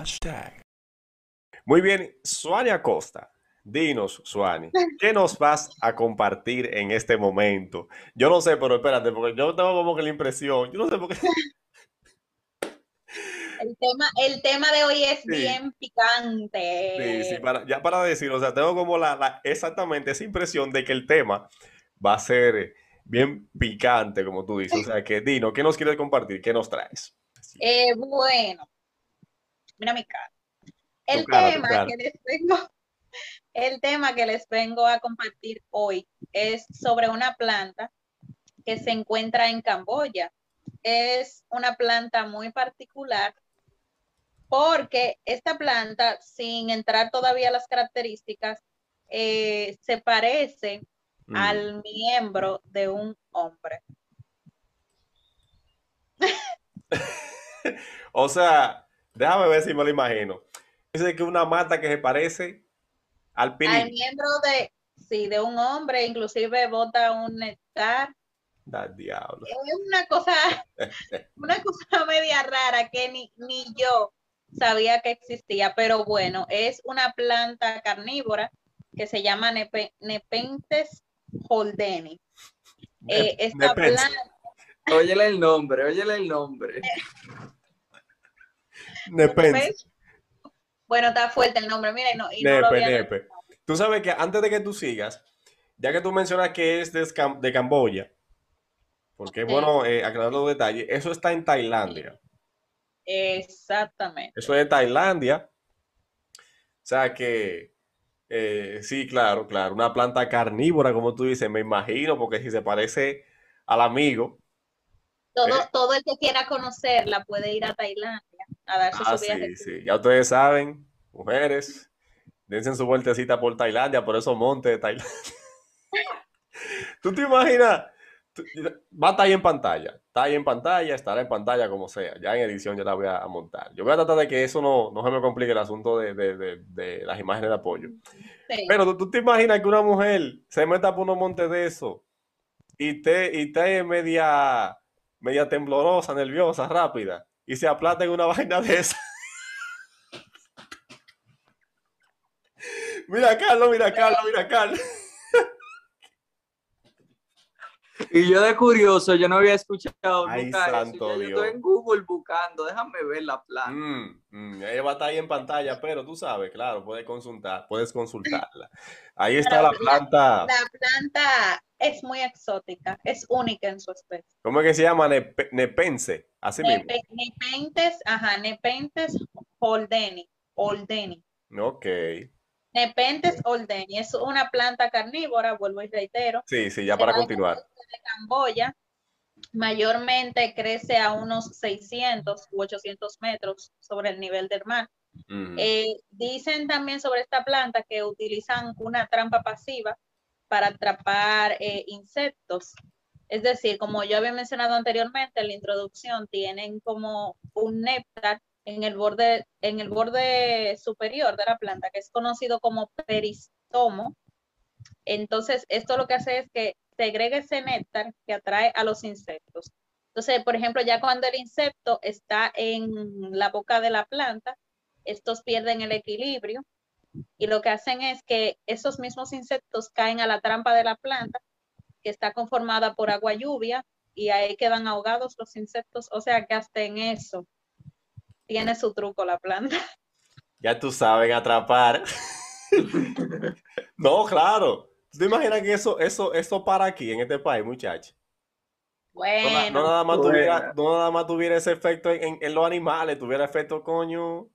hashtag. Muy bien, Suani Acosta. Dinos, Suani, ¿qué nos vas a compartir en este momento? Yo no sé, pero espérate, porque yo tengo como que la impresión, yo no sé por qué. El tema de hoy es bien picante. Sí, para decir, o sea, tengo como exactamente esa impresión de que el tema va a ser bien picante, como tú dices. O sea, que Dino, ¿qué nos quieres compartir? ¿Qué nos traes? Bueno, mira mi cara. El tema que les vengo a compartir hoy es sobre una planta que se encuentra en Camboya. Es una planta muy particular porque esta planta, sin entrar todavía a las características, se parece al miembro de un hombre. O sea, déjame ver si me lo imagino. Dice que una mata que se parece al pinito. Al miembro de un hombre, inclusive bota un néctar. Al diablo. Es una cosa media rara que ni yo sabía que existía, pero bueno, es una planta carnívora que se llama Nepenthes holdenii. Esta planta... Óyele el nombre. Nepenthes. Bueno, está fuerte el nombre, mira, no lo había Nepenthes. Tú sabes que antes de que tú sigas, ya que tú mencionas que es de Camboya, porque bueno, aclarar los detalles, eso está en Tailandia. Exactamente. Eso es de Tailandia. O sea que, sí, claro, una planta carnívora, como tú dices, me imagino, porque si se parece al amigo. Todo el que quiera conocerla puede ir a Tailandia a darse su viaje. Sí. Ya ustedes saben, mujeres, dense su vueltecita por Tailandia, por esos montes de Tailandia. ¿Tú te imaginas? Va a estar ahí en pantalla, estará en pantalla como sea, ya en edición ya la voy a montar. Yo voy a tratar de que eso no se me complique el asunto de las imágenes de apoyo. Sí. Pero ¿tú te imaginas que una mujer se meta por unos montes de eso y te media temblorosa, nerviosa, rápida y se aplata en una vaina de esa? Mira Carlos. Y yo de curioso, yo no había escuchado nunca eso. Yo estoy en Google buscando, déjame ver la planta. Ella va a estar ahí en pantalla, pero tú sabes, claro, puedes consultarla. Ahí está la planta. La planta es muy exótica, es única en su especie. ¿Cómo es que se llama? Nepenthes, así mismo. Nepenthes holdenii. Ok. Nepenthes holdenii es una planta carnívora, vuelvo y reitero. Sí, ya para continuar. De Camboya, mayormente crece a unos 600 u 800 metros sobre el nivel del mar. Dicen también sobre esta planta que utilizan una trampa pasiva para atrapar insectos. Es decir, como yo había mencionado anteriormente en la introducción, tienen como un néctar en el borde superior de la planta, que es conocido como peristomo. Entonces, esto lo que hace es que segrega ese néctar que atrae a los insectos. Entonces, por ejemplo, ya cuando el insecto está en la boca de la planta, estos pierden el equilibrio y lo que hacen es que esos mismos insectos caen a la trampa de la planta, que está conformada por agua lluvia, y ahí quedan ahogados los insectos. O sea que hasta en eso tiene su truco la planta. Ya tú sabes, atrapar. No, claro. ¿Tú te imaginas que eso para aquí, en este país, muchachos? Bueno. No nada más tuviera ese efecto en los animales, tuviera efecto, coño.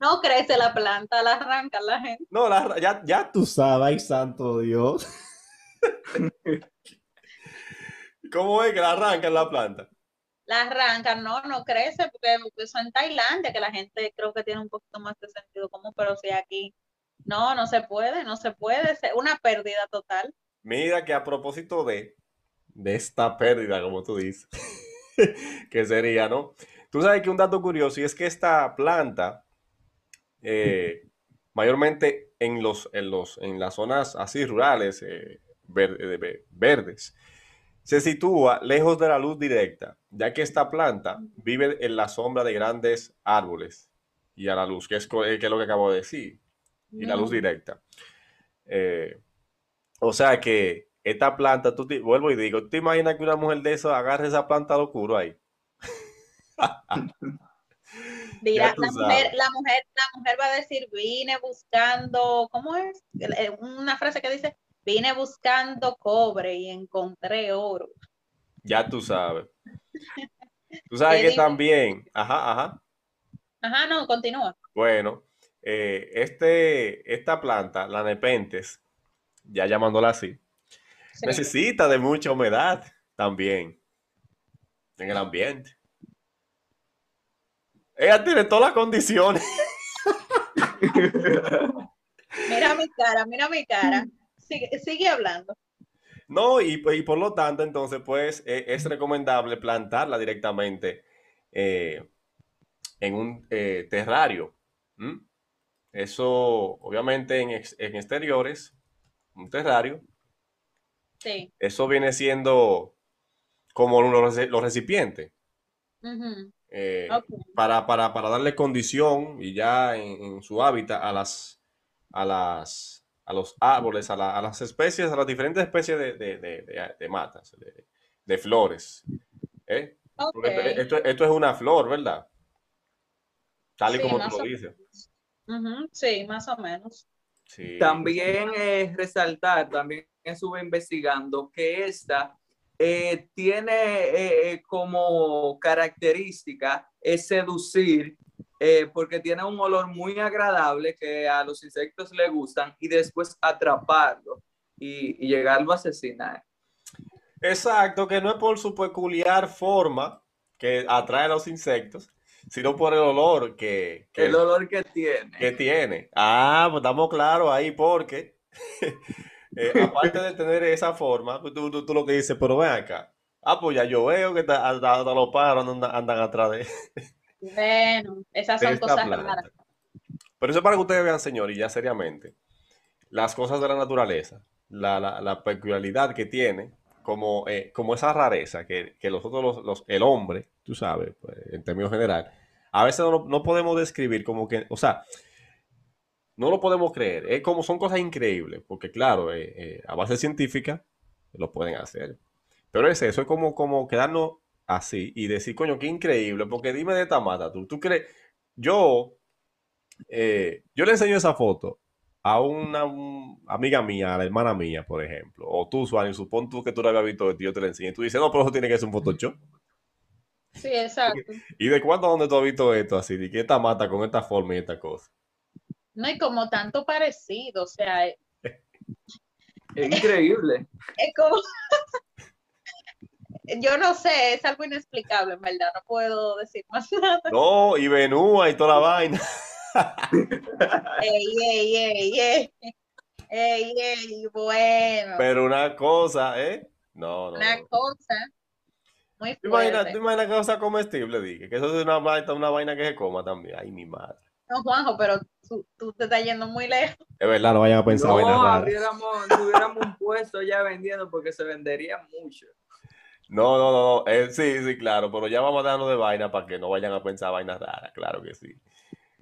No crece la planta, la arranca la gente. No, ya tú sabes, santo Dios. ¿Cómo es que la arrancan la planta? La arrancan, no crece, porque eso en Tailandia, que la gente creo que tiene un poquito más de sentido común, pero si aquí... No se puede, una pérdida total. Mira que a propósito de esta pérdida, como tú dices, que sería, ¿no? Tú sabes que un dato curioso, y es que esta planta, mayormente en las zonas así rurales, verdes, se sitúa lejos de la luz directa, ya que esta planta vive en la sombra de grandes árboles y a la luz, que es lo que acabo de decir, y la luz directa. O sea que esta planta, vuelvo y digo, ¿te imaginas que una mujer de eso agarre esa planta locura ahí? Mira, la mujer va a decir, vine buscando, ¿cómo es? Una frase que dice, vine buscando cobre y encontré oro. Ya tú sabes. Tú sabes que también, Ajá, no, continúa. Bueno, esta planta, la Nepenthes, ya llamándola así, sí, necesita de mucha humedad también en el ambiente. Ella tiene todas las condiciones. Mira mi cara, mira mi cara. Sigue hablando. No, y por lo tanto, entonces, pues, es recomendable plantarla directamente en un terrario. Eso, obviamente, en exteriores, un terrario. Sí. Eso viene siendo como los recipientes. Okay. Para darle condición y ya en su hábitat a los árboles, a las especies, a las diferentes especies de matas, de flores. Okay. Esto es una flor, ¿verdad? Tal y como tú lo dices. Sí, más o menos. Sí, también resaltar, también estuve investigando que esta tiene como característica seducir, porque tiene un olor muy agradable que a los insectos le gustan, y después atraparlo y llegarlo a asesinar. Exacto, que no es por su peculiar forma que atrae a los insectos, sino por el olor que el olor que tiene. Ah, pues estamos claros ahí, porque aparte de tener esa forma, pues tú lo que dices, pero ven acá. Ah, pues ya yo veo que hasta los pájaros andan atrás de... Bueno, esas son cosas raras. Pero eso es para que ustedes vean, señor, y ya seriamente, las cosas de la naturaleza, la peculiaridad que tiene, como esa rareza que nosotros, el hombre, tú sabes, pues, en términos general, a veces no podemos describir como que, o sea, no lo podemos creer. Es como, son cosas increíbles, porque claro, a base científica lo pueden hacer. Pero es eso, es como quedarnos así y decir, coño, qué increíble, porque dime de esta mata, tú crees. Yo le enseño esa foto a una amiga mía, a la hermana mía, por ejemplo, o tú, Suani, supón tú que tú la habías visto de ti, yo te la enseñé, tú dices, no, pero eso tiene que ser un Photoshop. Sí, exacto. ¿Y de cuándo, dónde tú has visto esto así? ¿De qué esta mata con esta forma y esta cosa? No hay como tanto parecido, o sea... Es increíble. Es como... Yo no sé, es algo inexplicable, en verdad, no puedo decir más nada. No, y Benúa y toda la vaina. Bueno. Pero una cosa, No. Una cosa muy fuerte. ¿Te imaginas que cosa comestible, dije? Que eso es una vaina que se coma también. Ay, mi madre. No, Juanjo, pero tú te estás yendo muy lejos. Es verdad, no vayan a pensar vainas raras. Tuviéramos un puesto ya vendiendo, porque se vendería mucho. No. Sí, claro, pero ya vamos a darnos de vaina para que no vayan a pensar vainas raras, claro que sí.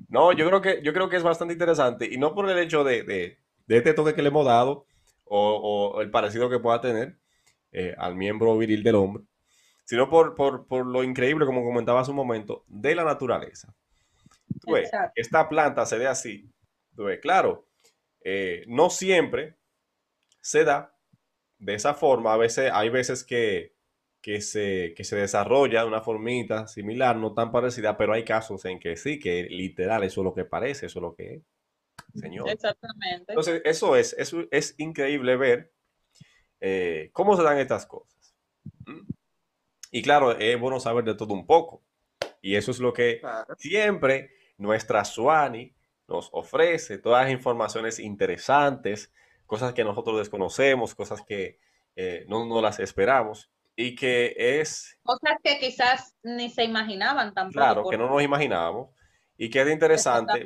No, yo creo que es bastante interesante, y no por el hecho de este toque que le hemos dado o el parecido que pueda tener al miembro viril del hombre, sino por lo increíble, como comentaba hace un momento, de la naturaleza. Tú ves, esta planta se ve así. Tú ves, claro, no siempre se da de esa forma. A veces hay veces que se desarrolla de una formita similar, no tan parecida, pero hay casos en que sí, que literal eso es lo que parece, eso es lo que es, señor. Exactamente. Entonces, eso es increíble ver cómo se dan estas cosas. Y claro, es bueno saber de todo un poco. Y eso es lo que siempre nuestra Suani nos ofrece, todas las informaciones interesantes, cosas que nosotros desconocemos, cosas que no las esperamos. Y que es... Cosas que quizás ni se imaginaban tampoco. Claro, que no nos imaginábamos. Y que es interesante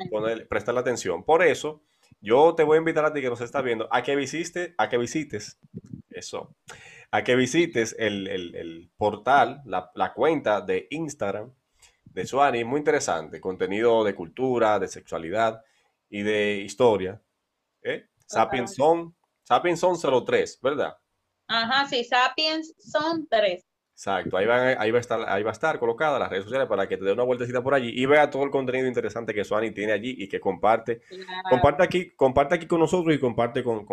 prestar la atención. Por eso, yo te voy a invitar a ti que nos estás viendo a que visites el portal, la cuenta de Instagram de Suani, muy interesante, contenido de cultura, de sexualidad y de historia. Sapiensson 03, ¿verdad? Ajá, sí, Sapiensson 3. Exacto, ahí va a estar colocada las redes sociales para que te dé una vueltecita por allí y vea todo el contenido interesante que Suani tiene allí y que comparte. Claro. Comparte aquí con nosotros y comparte con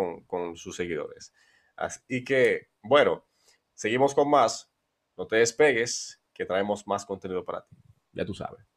sus seguidores. Así que, bueno, seguimos con más. No te despegues, que traemos más contenido para ti. Ya tú sabes.